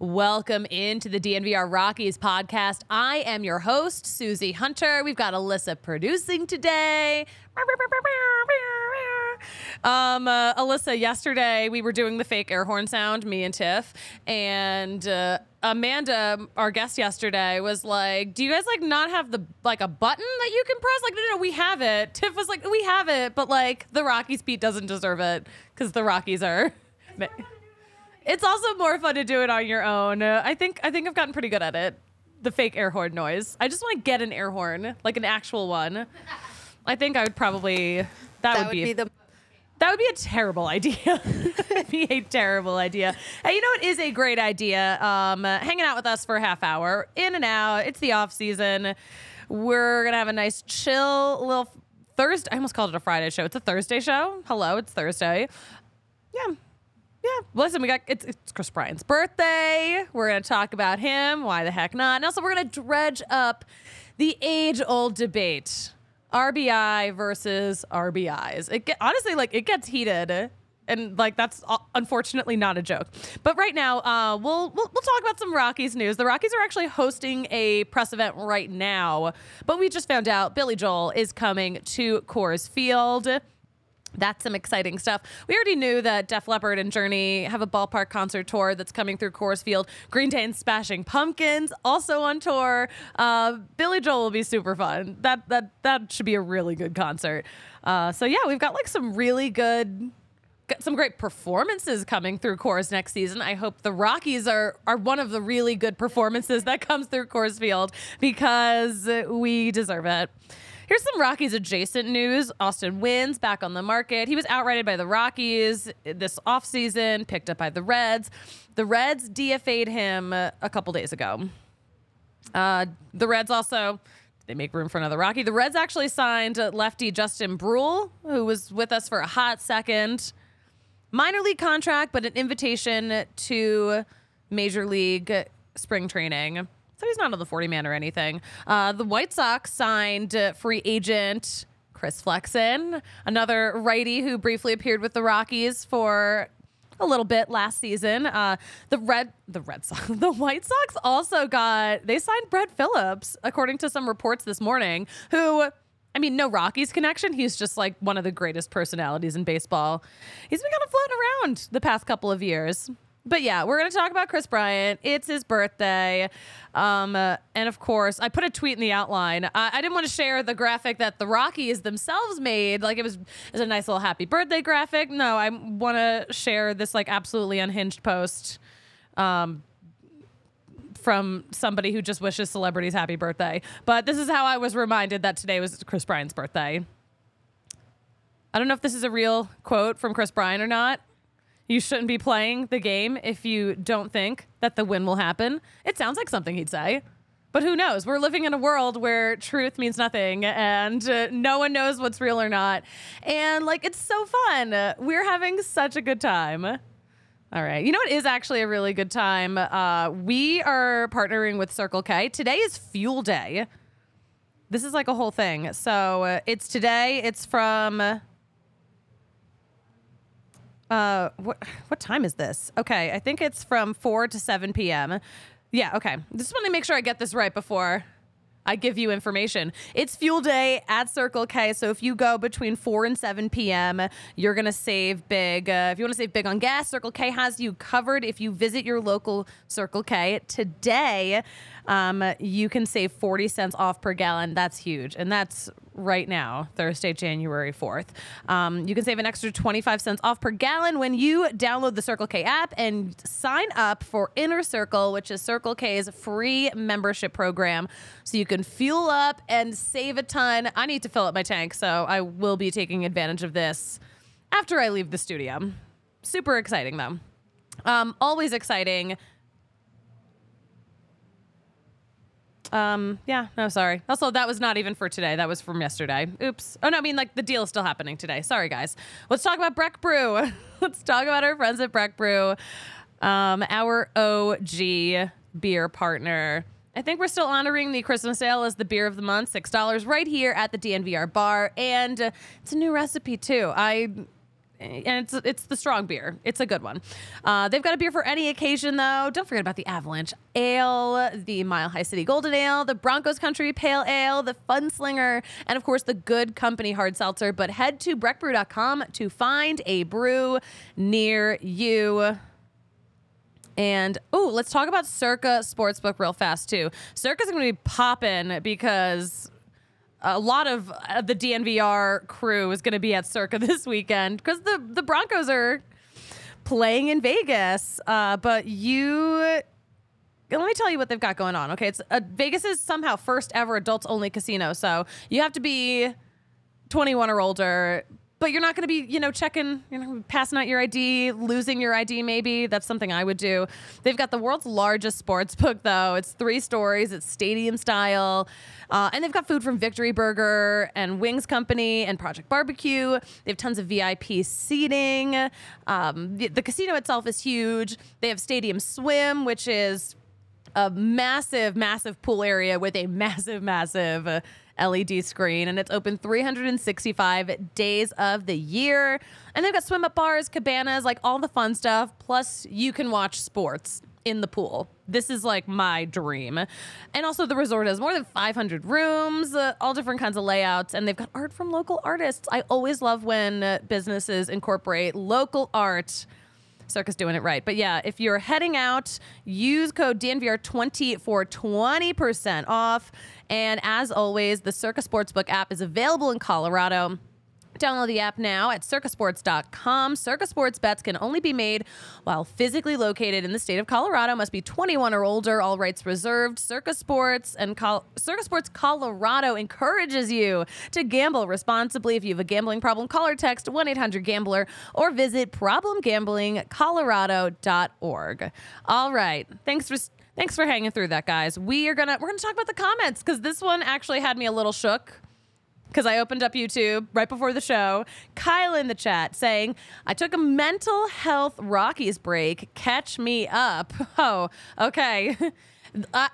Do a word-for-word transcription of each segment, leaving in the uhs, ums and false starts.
Welcome into the D N V R Rockies podcast. I am your host, Susie Hunter. We've got Alyssa producing today. Um, uh, Alyssa, yesterday we were doing the fake air horn sound, me and Tiff, and uh, Amanda, our guest yesterday, was like, "Do you guys like not have the like a button that you can press?" Like, no, no, no, we have it. Tiff was like, "We have it," but like the Rockies beat doesn't deserve it because the Rockies are. It's also more fun to do it on your own. Uh, I think I think I've gotten pretty good at it. The fake air horn noise. I just want to get an air horn, like an actual one. I think I would probably. That, that would, would be, be the. That would be a terrible idea. It'd be a terrible idea. Hey, you know what is a great idea? Um, uh, hanging out with us for a half hour, in and out. It's the off season. We're gonna have a nice chill little Thursday. I almost called it a Friday show. It's a Thursday show. Hello, it's Thursday. Yeah. Yeah, listen, we got it's, it's Kris Bryant's birthday. We're going to talk about him. Why the heck not? And also, we're going to dredge up the age-old debate, R B I versus R B Is. It get, honestly, like, it gets heated, and like that's uh, unfortunately not a joke. But right now, uh, we'll, we'll we'll talk about some Rockies news. The Rockies are actually hosting a press event right now, but we just found out Billy Joel is coming to Coors Field. That's some exciting stuff. We already knew that Def Leppard and Journey have a ballpark concert tour that's coming through Coors Field. Green Day and Smashing Pumpkins also on tour. Uh, Billy Joel will be super fun. That that that should be a really good concert. Uh, so yeah, we've got like some really good, got some great performances coming through Coors next season. I hope the Rockies are are one of the really good performances that comes through Coors Field because we deserve it. Here's some Rockies adjacent news. Austin Wynn's back on the market. He was outrighted by the Rockies this offseason, picked up by the Reds. The Reds D F A'd him a couple days ago. Uh, the Reds also, they make room for another Rocky. The Reds actually signed lefty Justin Bruihl, who was with us for a hot second. Minor league contract, but an invitation to Major League spring training. So he's not on the forty-man or anything. Uh, the White Sox signed uh, free agent Chris Flexen, another righty who briefly appeared with the Rockies for a little bit last season. Uh, the Red, the Red Sox, the White Sox also got, they signed Brett Phillips, according to some reports this morning, who, I mean, no Rockies connection. He's just like one of the greatest personalities in baseball. He's been kind of floating around the past couple of years. But yeah, we're going to talk about Kris Bryant. It's his birthday. Um, uh, and of course, I put a tweet in the outline. I, I didn't want to share the graphic that the Rockies themselves made. Like it was, it was a nice little happy birthday graphic. No, I want to share this like absolutely unhinged post um, from somebody who just wishes celebrities happy birthday. But this is how I was reminded that today was Kris Bryant's birthday. I don't know if this is a real quote from Kris Bryant or not. You shouldn't be playing the game if you don't think that the win will happen. It sounds like something he'd say, but who knows? We're living in a world where truth means nothing and uh, no one knows what's real or not. And like, it's so fun. We're having such a good time. All right. You know what is actually a really good time? Uh, we are partnering with Circle K. Today is Fuel Day. This is like a whole thing. So uh, it's today. It's from... Uh, what what time is this? Okay, I think it's from four to seven p.m. Yeah, okay. Just want to make sure I get this right before I give you information. It's Fuel Day at Circle K, so if you go between four and seven p.m., you're going to save big. Uh, if you want to save big on gas, Circle K has you covered. If you visit your local Circle K today, um, you can save forty cents off per gallon. That's huge, and that's right now, Thursday, January fourth. Um, you can save an extra twenty-five cents off per gallon when you download the Circle K app and sign up for Inner Circle, which is Circle K's free membership program. So you can fuel up and save a ton. I need to fill up my tank, so I will be taking advantage of this after I leave the studio. Super exciting, though. Um, always exciting. Um, yeah, no, sorry. Also, that was not even for today. That was from yesterday. Oops. Oh, no, I mean, like, the deal is still happening today. Sorry, guys. Let's talk about Breck Brew. Let's talk about our friends at Breck Brew, um, our O G beer partner. I think we're still honoring the Christmas ale as the beer of the month, six dollars right here at the D N V R bar. And uh, it's a new recipe, too. I... and it's it's the strong beer. It's a good one. Uh, they've got a beer for any occasion, though. Don't forget about the Avalanche Ale, the Mile High City Golden Ale, the Broncos Country Pale Ale, the Fun Slinger, and, of course, the Good Company Hard Seltzer. But head to breck brew dot com to find a brew near you. And, oh, let's talk about Circa Sportsbook real fast, too. Circa's going to be popping because a lot of uh, the D N V R crew is going to be at Circa this weekend because the, the Broncos are playing in Vegas. Uh, but you... Let me tell you what they've got going on, okay? It's uh, Vegas is somehow first ever adults-only casino, so you have to be twenty-one or older, but you're not going to be, you know, checking, you know, passing out your I D, losing your I D maybe. That's something I would do. They've got the world's largest sports book, though. It's three stories. It's stadium style. Uh, and they've got food from Victory Burger and Wings Company and Project Barbecue. They have tons of V I P seating. Um, the, the casino itself is huge. They have Stadium Swim, which is a massive, massive pool area with a massive, massive... Uh, L E D screen, and it's open three hundred sixty-five days of the year. And they've got swim up bars, cabanas, like all the fun stuff. Plus, you can watch sports in the pool. This is like my dream. And also, the resort has more than five hundred rooms, uh, all different kinds of layouts, and they've got art from local artists. I always love when uh, businesses incorporate local art. Circa's doing it right. But yeah, if you're heading out, use code D N V R twenty for twenty percent off. And as always, the Circa Sportsbook app is available in Colorado. Download the app now at circa sports dot com. Circa Sports bets can only be made while physically located in the state of Colorado. Must be twenty-one or older. All rights reserved. Circa Sports and Col- Circa Sports Colorado encourages you to gamble responsibly. If you have a gambling problem, call or text one eight hundred gambler or visit problem gambling colorado dot org. All right. Thanks for thanks for hanging through that, guys. We are gonna we're gonna talk about the comments because this one actually had me a little shook. Because I opened up YouTube right before the show. Kyle in the chat saying, I took a mental health Rockies break. Catch me up. Oh, okay. uh,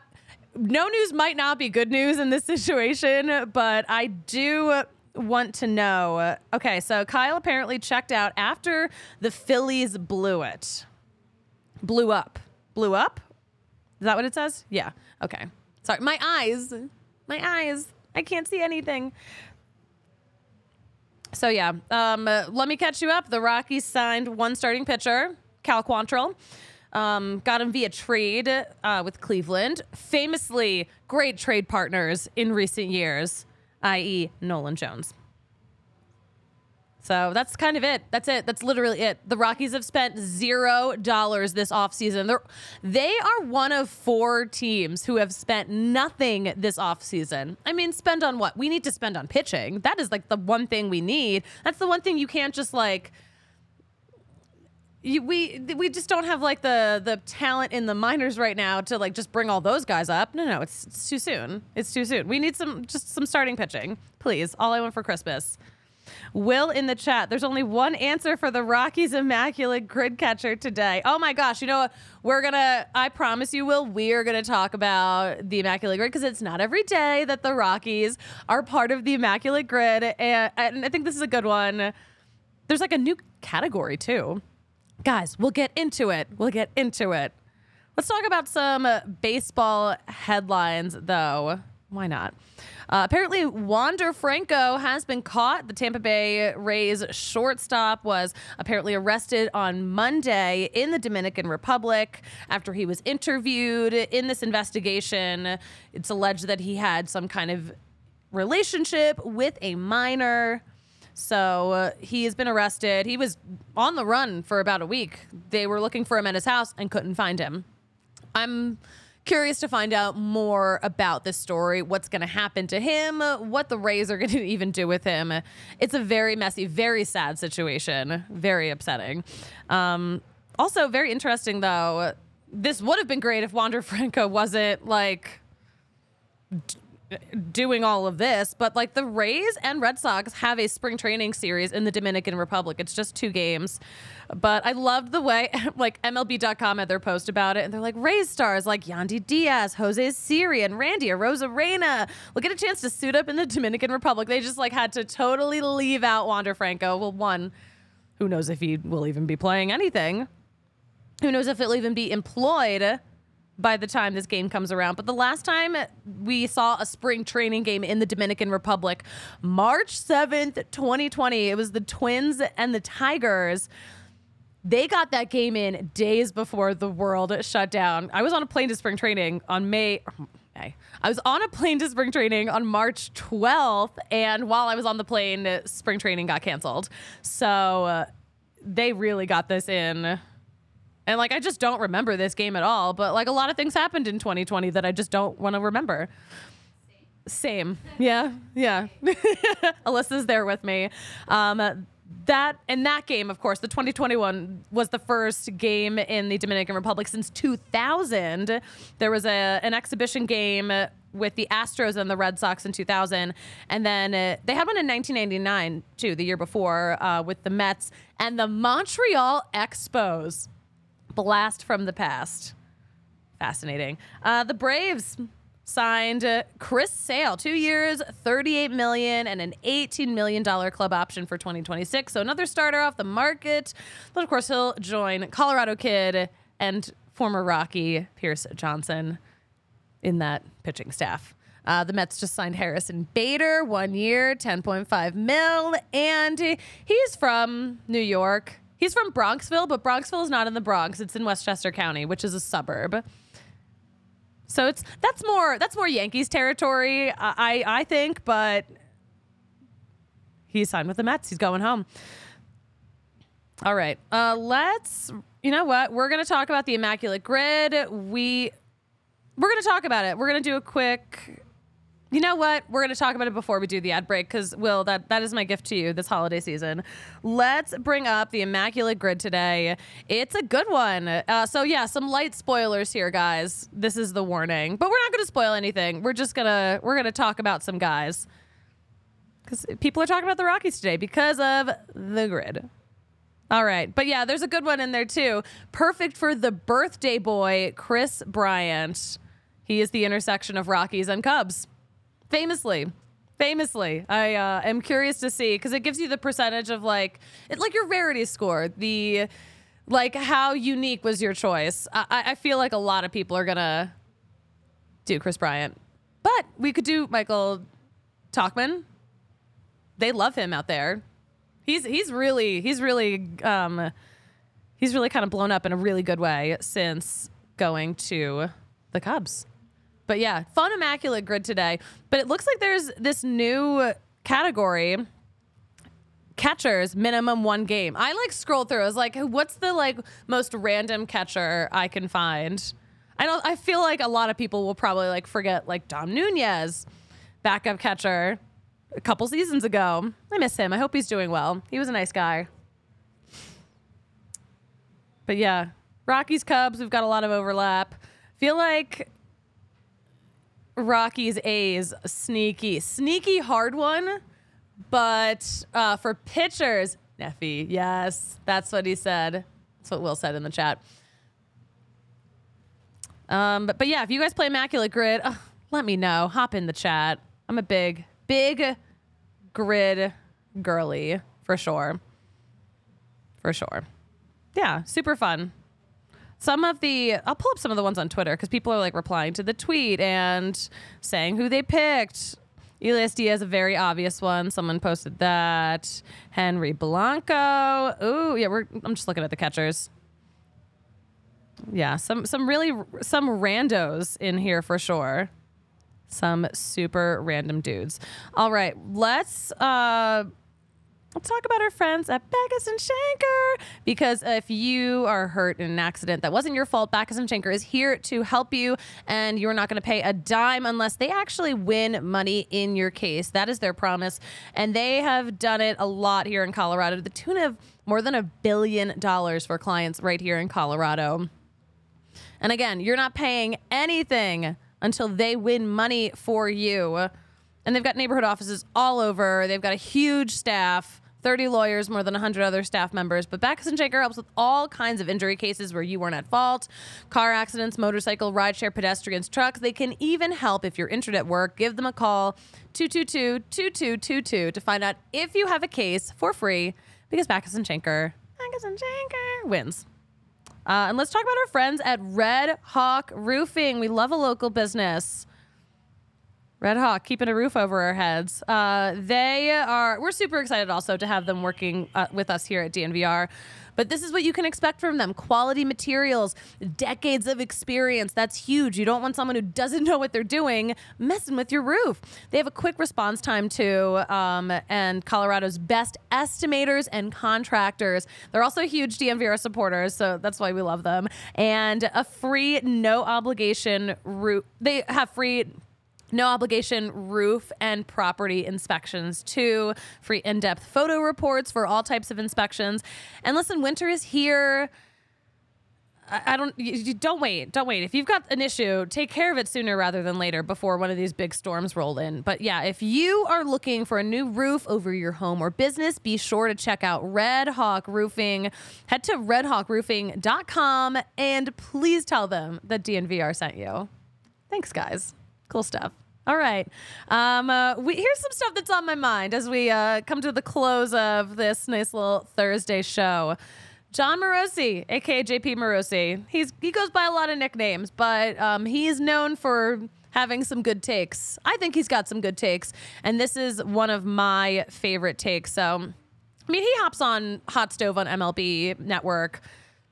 no news might not be good news in this situation, but I do want to know. Okay, so Kyle apparently checked out after the Phillies blew it. Blew up. Blew up? Is that what it says? Yeah. Okay. Sorry. My eyes. My eyes. I can't see anything. So, yeah. Um, uh, let me catch you up. The Rockies signed one starting pitcher, Cal Quantrill. Um, got him via trade uh, with Cleveland. Famously great trade partners in recent years, that is. Nolan Jones. So that's kind of it. That's it. That's literally it. The Rockies have spent zero dollars this offseason. They're, they are one of four teams who have spent nothing this offseason. I mean, spend on what? We need to spend on pitching. That is like the one thing we need. That's the one thing you can't just like... You, we we just don't have like the, the talent in the minors right now to like just bring all those guys up. No, no, it's, it's too soon. It's too soon. We need some just some starting pitching, please. All I want for Christmas. Will in the chat, there's only one answer for the Rockies Immaculate Grid catcher today. Oh my gosh, you know what? We're gonna, I promise you, Will, we're gonna talk about the Immaculate Grid because it's not every day that the Rockies are part of the Immaculate Grid. And, and I think this is a good one. There's like a new category too. Guys, we'll get into it. We'll get into it. Let's talk about some baseball headlines though. Why not? Uh, apparently, Wander Franco has been caught. The Tampa Bay Rays shortstop was apparently arrested on Monday in the Dominican Republic after he was interviewed. In this investigation, it's alleged that he had some kind of relationship with a minor. So uh, he has been arrested. He was on the run for about a week. They were looking for him at his house and couldn't find him. I'm... curious to find out more about this story, what's going to happen to him, what the Rays are going to even do with him. It's a very messy, very sad situation. Very upsetting. Um, also, very interesting, though. This would have been great if Wander Franco wasn't, like, d- doing all of this. But, like, the Rays and Red Sox have a spring training series in the Dominican Republic. It's just two games. But I loved the way, like, M L B dot com had their post about it. And they're like, Rays stars like Yandy Diaz, Jose Siri, and Randy Arozarena will get a chance to suit up in the Dominican Republic. They just, like, had to totally leave out Wander Franco. Well, one, Who knows if he will even be playing anything? Who knows if he'll even be employed by the time this game comes around? But the last time we saw a spring training game in the Dominican Republic, March seventh, twenty twenty, it was the Twins and the Tigers. They got that game in days before the world shut down. I was on a plane to spring training on May... I was on a plane to spring training on March twelfth, and while I was on the plane, spring training got canceled. So uh, they really got this in. And, like, I just don't remember this game at all. But, like, a lot of things happened in twenty twenty that I just don't want to remember. Same. Same. Yeah. Yeah. Alyssa's there with me. Um, that and that game, of course, the twenty twenty-one was the first game in the Dominican Republic since two thousand. There was a an exhibition game with the Astros and the Red Sox in two thousand. And then uh, they had one in nineteen ninety-nine, too, the year before, uh, with the Mets and the Montreal Expos. Blast from the past. Fascinating. Uh, the Braves signed uh, Chris Sale, two years, thirty-eight million dollars, and an eighteen million dollars club option for twenty twenty-six. So another starter off the market. But, of course, he'll join Colorado kid and former Rocky Pierce Johnson in that pitching staff. Uh, the Mets just signed Harrison Bader, one year, ten point five mil, and he's from New York. He's from Bronxville, but Bronxville is not in the Bronx. It's in Westchester County, which is a suburb. So it's that's more that's more Yankees territory, I I think. But he signed with the Mets. He's going home. All right, uh, let's. You know what? We're gonna talk about the Immaculate Grid. We we're gonna talk about it. We're gonna do a quick. You know what? We're going to talk about it before we do the ad break because, Will, that, that is my gift to you this holiday season. Let's bring up the Immaculate Grid today. It's a good one. Uh, so, yeah, some light spoilers here, guys. This is the warning. But we're not going to spoil anything. We're just going to we're going to talk about some guys because people are talking about the Rockies today because of the grid. All right. But, yeah, there's a good one in there, too. Perfect for the birthday boy, Kris Bryant. He is the intersection of Rockies and Cubs. Famously, famously, I uh, am curious to see because it gives you the percentage of like it, like your rarity score, the like how unique was your choice. I, I feel like a lot of people are going to do Kris Bryant, but we could do Michael Tauchman. They love him out there. He's he's really he's really um, he's really kind of blown up in a really good way since going to the Cubs. But yeah, fun Immaculate Grid today. But it looks like there's this new category, catchers, minimum one game. I like scrolled through. I was like, what's the like most random catcher I can find? I don't. I feel like a lot of people will probably like forget like Dom Nunez, backup catcher, a couple seasons ago. I miss him. I hope he's doing well. He was a nice guy. But yeah, Rockies, Cubs, we've got a lot of overlap. Feel like Rockies A's sneaky, sneaky hard one, but uh, for pitchers, Neffy, yes, that's what he said. That's what Will said in the chat. Um, but, but yeah, if you guys play Immaculate Grid, uh, let me know. Hop in the chat. I'm a big, big grid girly for sure. For sure. Yeah, super fun. Some of the, I'll pull up some of the ones on Twitter because people are like replying to the tweet and saying who they picked. Elias Diaz, a very obvious one. Someone posted that. Henry Blanco. Ooh, yeah, we're, I'm just looking at the catchers. Yeah, some, some really, some randos in here for sure. Some super random dudes. All right, let's, uh, let's talk about our friends at Backus and Shanker, because if you are hurt in an accident that wasn't your fault, Backus and Shanker is here to help you, and you're not going to pay a dime unless they actually win money in your case. That is their promise, and they have done it a lot here in Colorado, to the tune of more than a billion dollars for clients right here in Colorado. And again, you're not paying anything until they win money for you. And they've got neighborhood offices all over. They've got a huge staff. thirty lawyers, more than one hundred other staff members. But Backus and Shanker helps with all kinds of injury cases where you weren't at fault. Car accidents, motorcycle, rideshare, pedestrians, trucks. They can even help if you're injured at work. Give them a call, two two two, two two two two, to find out if you have a case for free. because Backus and Shanker, Backus and Shanker wins. Uh, and let's talk about our friends at Red Hawk Roofing. We love a local business. Red Hawk, keeping a roof over our heads. Uh, they are, we're super excited also to have them working uh, with us here at D N V R. But this is what you can expect from them. Quality materials, decades of experience. That's huge. You don't want someone who doesn't know what they're doing messing with your roof. They have a quick response time, too, um, and Colorado's best estimators and contractors. They're also huge D N V R supporters, so that's why we love them. And a free, no-obligation roof. They have free... No obligation roof and property inspections, too. Free in-depth photo reports for all types of inspections. And listen, winter is here. I, I don't, you, you don't wait, don't wait. If you've got an issue, take care of it sooner rather than later before one of these big storms roll in. But yeah, if you are looking for a new roof over your home or business, be sure to check out Red Hawk Roofing. Head to red hawk roofing dot com and please tell them that D N V R sent you. Thanks, guys. Cool stuff. All right. Um, uh, we, here's some stuff that's on my mind as we uh, come to the close of this nice little Thursday show. John Morosi, a k a. J P Morosi. He's, he goes by a lot of nicknames, but um, he is known for having some good takes. I think he's got some good takes, and this is one of my favorite takes. So, I mean, he hops on Hot Stove on M L B Network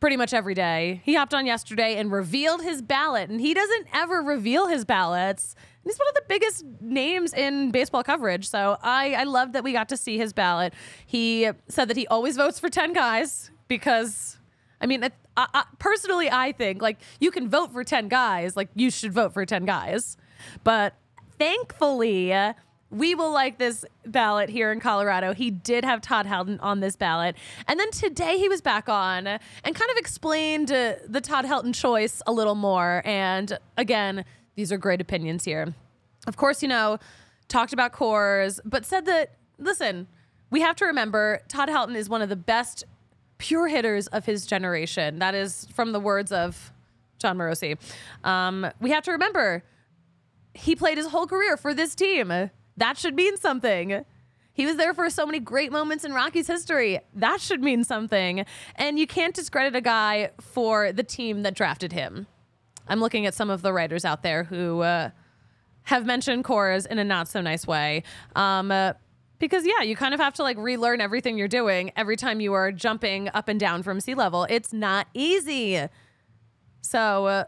pretty much every day. He hopped on yesterday and revealed his ballot, and he doesn't ever reveal his ballots. He's one of the biggest names in baseball coverage, so I, I love that we got to see his ballot. He said that he always votes for ten guys because, I mean, I, I, personally, I think, like, you can vote for ten guys. Like, you should vote for ten guys. But thankfully, we will like this ballot here in Colorado. He did have Todd Helton on this ballot. And then today he was back on and kind of explained uh, the Todd Helton choice a little more. And again, these are great opinions here. Of course, you know, talked about Coors, but said that, listen, we have to remember Todd Helton is one of the best pure hitters of his generation. That is from the words of John Morosi. Um, we have to remember he played his whole career for this team. That should mean something. He was there for so many great moments in Rockies history. That should mean something. And you can't discredit a guy for the team that drafted him. I'm looking at some of the writers out there who uh, have mentioned Coors in a not so nice way. Um, uh, because, yeah, you kind of have to like relearn everything you're doing every time you are jumping up and down from sea level. It's not easy. So... Uh,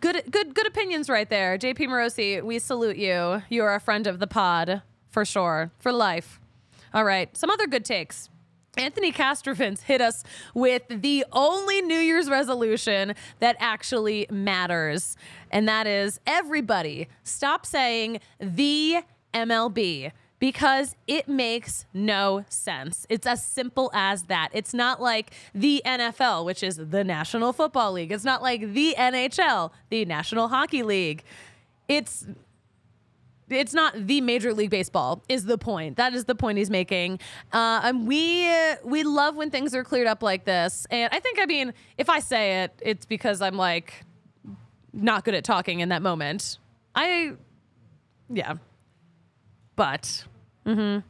Good, good, good opinions right there. J P Morosi, we salute you. You are a friend of the pod for sure, for life. All right. Some other good takes. Anthony Castrovins hit us with the only New Year's resolution that actually matters. And that is everybody stop saying the M L B because it makes no sense. It's as simple as that. It's not like the N F L, which is the National Football League. It's not like the N H L, the National Hockey League. It's it's not the Major League Baseball is the point. That is the point he's making. Uh, and we uh, we love when things are cleared up like this. And I think, I mean, if I say it, it's because I'm like not good at talking in that moment. I, yeah. But... Mm-hmm.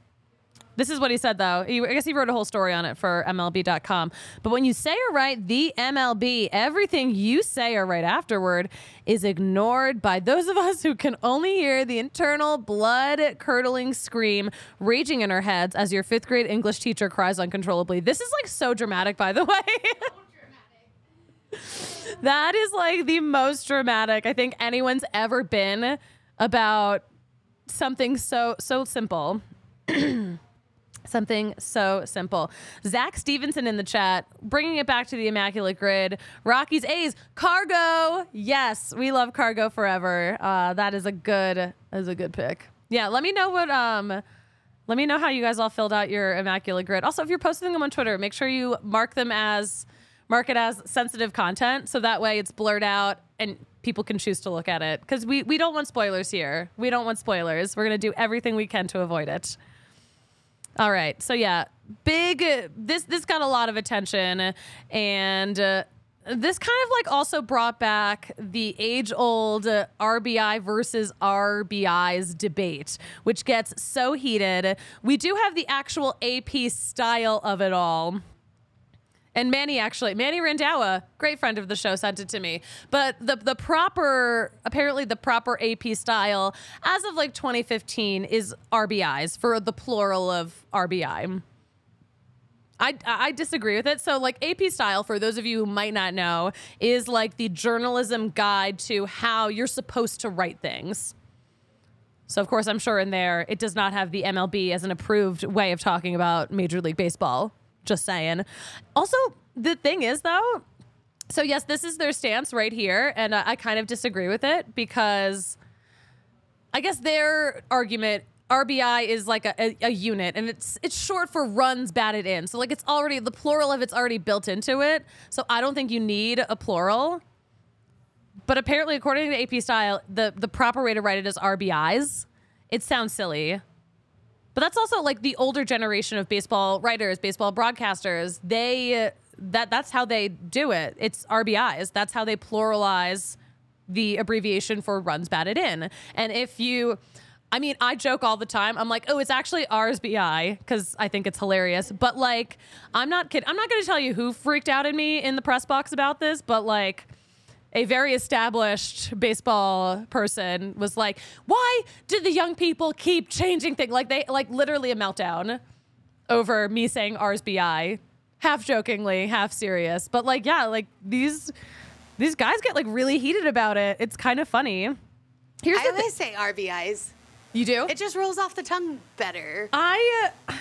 This is what he said, though. He, I guess he wrote a whole story on it for M L B dot com. But when you say or write the M L B, everything you say or write afterward is ignored by those of us who can only hear the internal blood-curdling scream raging in our heads as your fifth-grade English teacher cries uncontrollably. This is, like, so dramatic, by the way. So dramatic. That is, like, the most dramatic I think anyone's ever been about... Something so, so simple. Something so simple. Zach Stevenson in the chat, bringing it back to the Immaculate Grid. Rockies, A's, Cargo. Yes, we love Cargo forever. Uh, that is a good, that is a good pick. Yeah, let me know what... Um, let me know how you guys all filled out your Immaculate Grid. Also, if you're posting them on Twitter, make sure you mark them as... Mark it as sensitive content, so that way it's blurred out and people can choose to look at it. Because we, we don't want spoilers here. We don't want spoilers. We're going to do everything we can to avoid it. All right. So, yeah, big. This this got a lot of attention. And uh, This kind of like also brought back the age-old uh, R B I versus R B Is debate, which gets so heated. We do have the actual A P style of it all. And Manny, actually, Manny Randawa, great friend of the show, sent it to me. But the the proper, apparently the proper A P style, as of like twenty fifteen, is R B Is for the plural of R B I. I, I disagree with it. So like A P style, for those of you who might not know, is like the journalism guide to how you're supposed to write things. So, of course, I'm sure in there it does not have the M L B as an approved way of talking about Major League Baseball. Just saying. Also, the thing is, though, so, yes, this is their stance right here. And I, I kind of disagree with it because I guess their argument, R B I is like a, a, a unit, and it's it's short for runs batted in. So like it's already, the plural of it's already built into it. So I don't think you need a plural. But apparently, according to A P style, the, the proper way to write it is R B Is. It sounds silly. But that's also like the older generation of baseball writers, baseball broadcasters. They, that that's how they do it. It's R B Is. That's how they pluralize the abbreviation for runs batted in. And if you... I mean, I joke all the time. I'm like, oh, it's actually R B I because I think it's hilarious. But like, I'm not kidding. I'm not going to tell you who freaked out at me in the press box about this, but like a very established baseball person was like, why do the young people keep changing things? Like they like literally a meltdown over me saying R B I, half jokingly, half serious. But like, yeah, like these these guys get like really heated about it. It's kind of funny. Here's I the always th- say R B Is. You do? It just rolls off the tongue better. I, uh,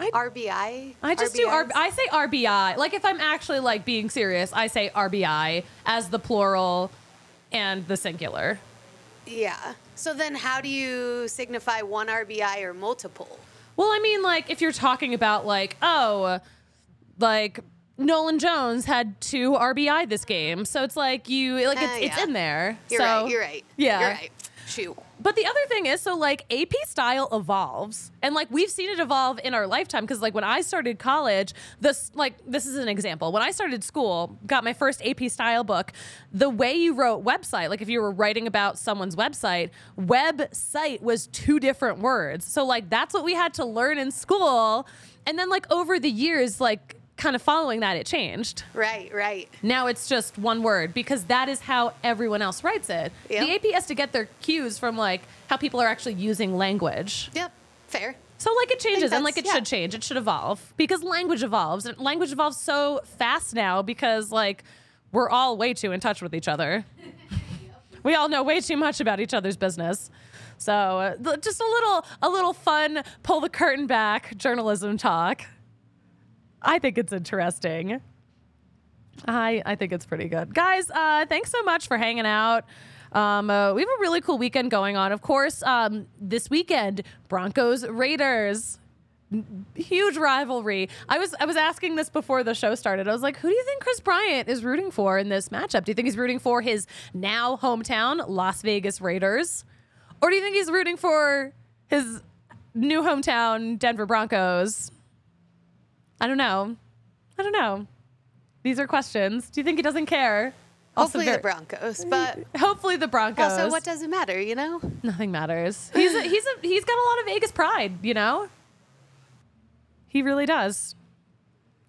I R B I. I just R B Is. do. R- I say R B I. Like if I'm actually like being serious, I say R B I as the plural and the singular. Yeah. So then, how do you signify one R B I or multiple? Well, I mean, like if you're talking about like oh, like Nolan Jones had two R B I this game, so it's like you like it's, uh, yeah. it's in there. You're so, right. You're right. Yeah. You're right. Shoot. But the other thing is, so, like, A P style evolves. And, like, we've seen it evolve in our lifetime because, like, when I started college, this, like, this is an example. When I started school, got my first A P style book, the way you wrote website, like, if you were writing about someone's website, website was two different words. So, like, that's what we had to learn in school. And then, like, over the years, like, kind of following that, it changed. Right, right. Now it's just one word because that is how everyone else writes it. Yep. The A P has to get their cues from like how people are actually using language. Yep, fair. So like it changes and like it yeah. should change. It should evolve because language evolves and language evolves so fast now because like we're all way too in touch with each other. We all know way too much about each other's business. So uh, just a little, a little fun, pull the curtain back journalism talk. I think it's interesting. I I think it's pretty good. Guys, uh, thanks so much for hanging out. Um, uh, we have a really cool weekend going on. Of course, um, this weekend, Broncos Raiders. N- huge rivalry. I was I was asking this before the show started. I was like, who do you think Kris Bryant is rooting for in this matchup? Do you think he's rooting for his now hometown Las Vegas Raiders? Or do you think he's rooting for his new hometown Denver Broncos? I don't know. I don't know. These are questions. Do you think he doesn't care? Hopefully also, the Broncos, but hopefully the Broncos. Also, what does it matter? You know, nothing matters. He's a, he's a, he's got a lot of Vegas pride. You know, he really does.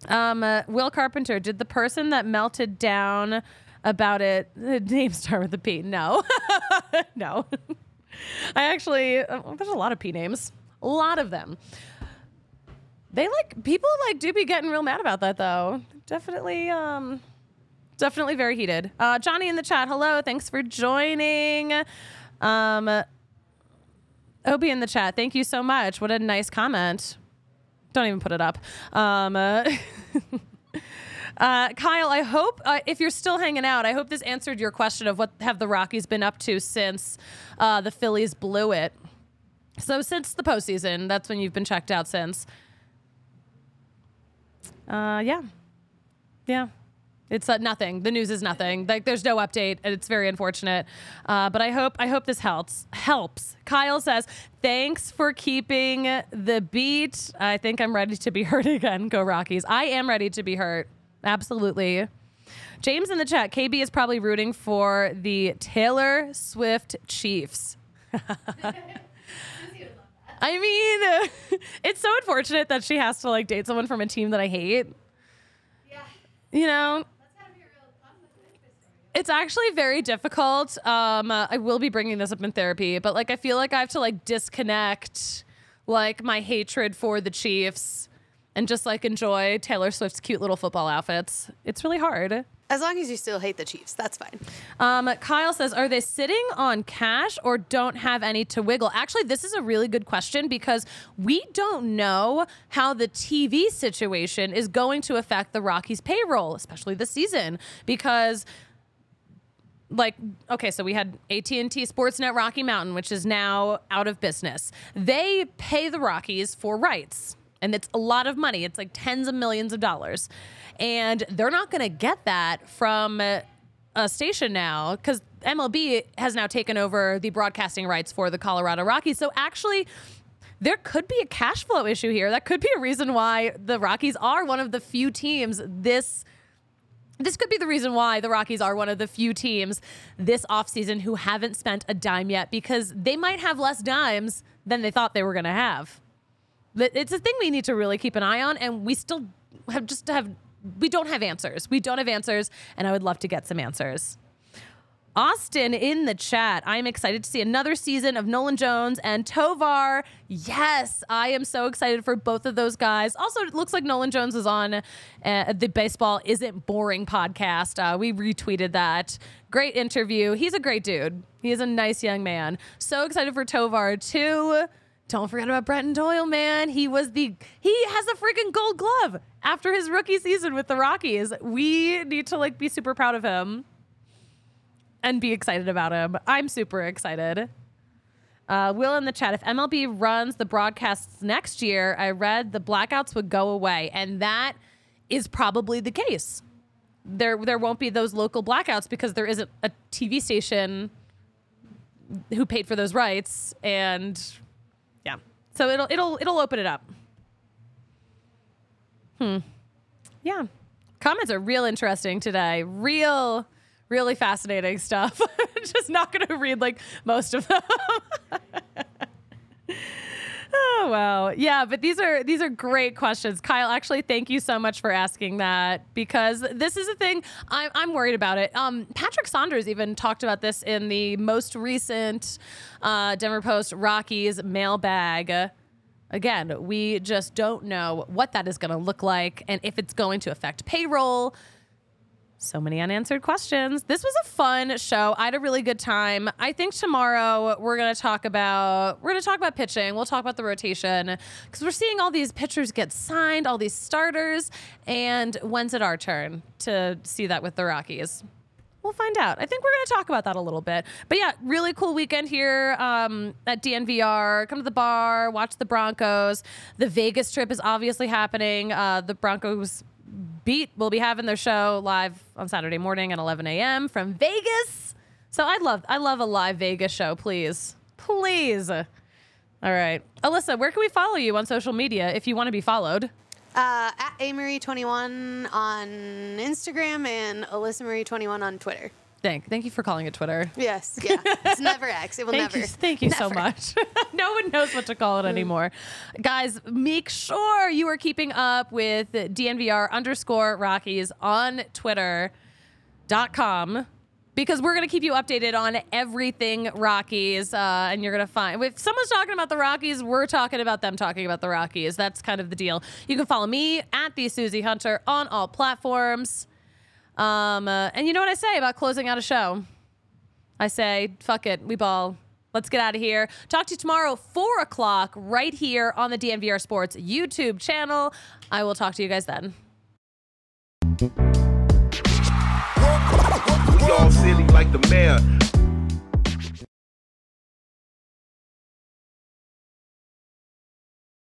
Um, uh, Will Carpenter, did the person that melted down about it the name start with a P? No, no. I actually oh, there's a lot of P names, a lot of them. They like people like do be getting real mad about that though. Definitely, um, definitely very heated. Uh, Johnny in the chat, hello, thanks for joining. Um, Obi in the chat, thank you so much. What a nice comment. Don't even put it up. Um, uh, uh, Kyle, I hope uh, if you're still hanging out, I hope this answered your question of what have the Rockies been up to since uh, the Phillies blew it. So since the postseason, that's when you've been checked out since. Uh, yeah. Yeah. It's uh, nothing. The news is nothing. Like there's no update and it's very unfortunate. Uh, but I hope, I hope this helps helps. Kyle says, thanks for keeping the beat. I think I'm ready to be hurt again. Go Rockies. I am ready to be hurt. Absolutely. James in the chat, K B is probably rooting for the Taylor Swift Chiefs. I mean, it's so unfortunate that she has to like date someone from a team that I hate. Yeah. You know? It's actually very difficult. Um, uh, I will be bringing this up in therapy, but like I feel like I have to like disconnect like my hatred for the Chiefs and just like enjoy Taylor Swift's cute little football outfits. It's really hard. As long as you still hate the Chiefs, that's fine. Um, Kyle says, are they sitting on cash or don't have any to wiggle? Actually, this is a really good question because we don't know how the T V situation is going to affect the Rockies' payroll, especially this season, because... Like, okay, so we had A T and T Sportsnet Rocky Mountain, which is now out of business. They pay the Rockies for rights, and it's a lot of money. It's like tens of millions of dollars. And they're not going to get that from a, a station now because M L B has now taken over the broadcasting rights for the Colorado Rockies. So actually, there could be a cash flow issue here. That could be a reason why the Rockies are one of the few teams this This could be the reason why the Rockies are one of the few teams this offseason who haven't spent a dime yet, because they might have less dimes than they thought they were going to have. It's a thing we need to really keep an eye on, and we still have just have we don't have answers. We don't have answers, and I would love to get some answers. Austin in the chat, I'm excited to see another season of Nolan Jones and Tovar. Yes, I am so excited for both of those guys. Also, it looks like Nolan Jones is on uh, the Baseball Isn't Boring podcast. Uh, we retweeted that. Great interview. He's a great dude. He is a nice young man. So excited for Tovar, too. Don't forget about Brenton Doyle, man. He was the he has a freaking gold glove after his rookie season with the Rockies. We need to like be super proud of him. And be excited about him. I'm super excited. Uh, Will in the chat, if M L B runs the broadcasts next year, I read the blackouts would go away. And that is probably the case. There there won't be those local blackouts because there isn't a T V station who paid for those rights. And yeah. So it'll it'll it'll open it up. Hmm. Yeah. Comments are real interesting today. Real Really fascinating stuff. Just not going to read like most of them. Oh, wow. Yeah, but these are these are great questions. Kyle, actually, thank you so much for asking that, because this is a thing I'm, I'm worried about it. Um, Patrick Saunders even talked about this in the most recent uh, Denver Post Rockies mailbag. Again, we just don't know what that is going to look like and if it's going to affect payroll. So many unanswered questions. This was a fun show. I had a really good time. I think tomorrow we're going to talk about we're going to talk about pitching. We'll talk about the rotation because we're seeing all these pitchers get signed, all these starters. And when's it our turn to see that with the Rockies? We'll find out. I think we're going to talk about that a little bit. But yeah, really cool weekend here um, at D N V R. Come to the bar, watch the Broncos. The Vegas trip is obviously happening. Uh, the Broncos Beat will be having their show live on Saturday morning at eleven a.m. from Vegas. So I love I love a live Vegas show, please. Please. All right. Alyssa, where can we follow you on social media if you want to be followed? Uh, at A Marie twenty-one on Instagram and Alyssa Marie twenty-one on Twitter. Thank, thank you for calling it Twitter. Yes, yeah. It's never X. It will thank never. You, thank you never. so much. No one knows what to call it anymore. Guys, make sure you are keeping up with D N V R underscore Rockies on Twitter dot com because we're going to keep you updated on everything Rockies. Uh, and you're going to find if someone's talking about the Rockies, we're talking about them talking about the Rockies. That's kind of the deal. You can follow me at the Susie Hunter on all platforms. Um, uh, and you know what I say about closing out a show? I say, fuck it. We ball. Let's get out of here. Talk to you tomorrow, four o'clock, right here on the D N V R Sports YouTube channel. I will talk to you guys then. We all silly like the mayor.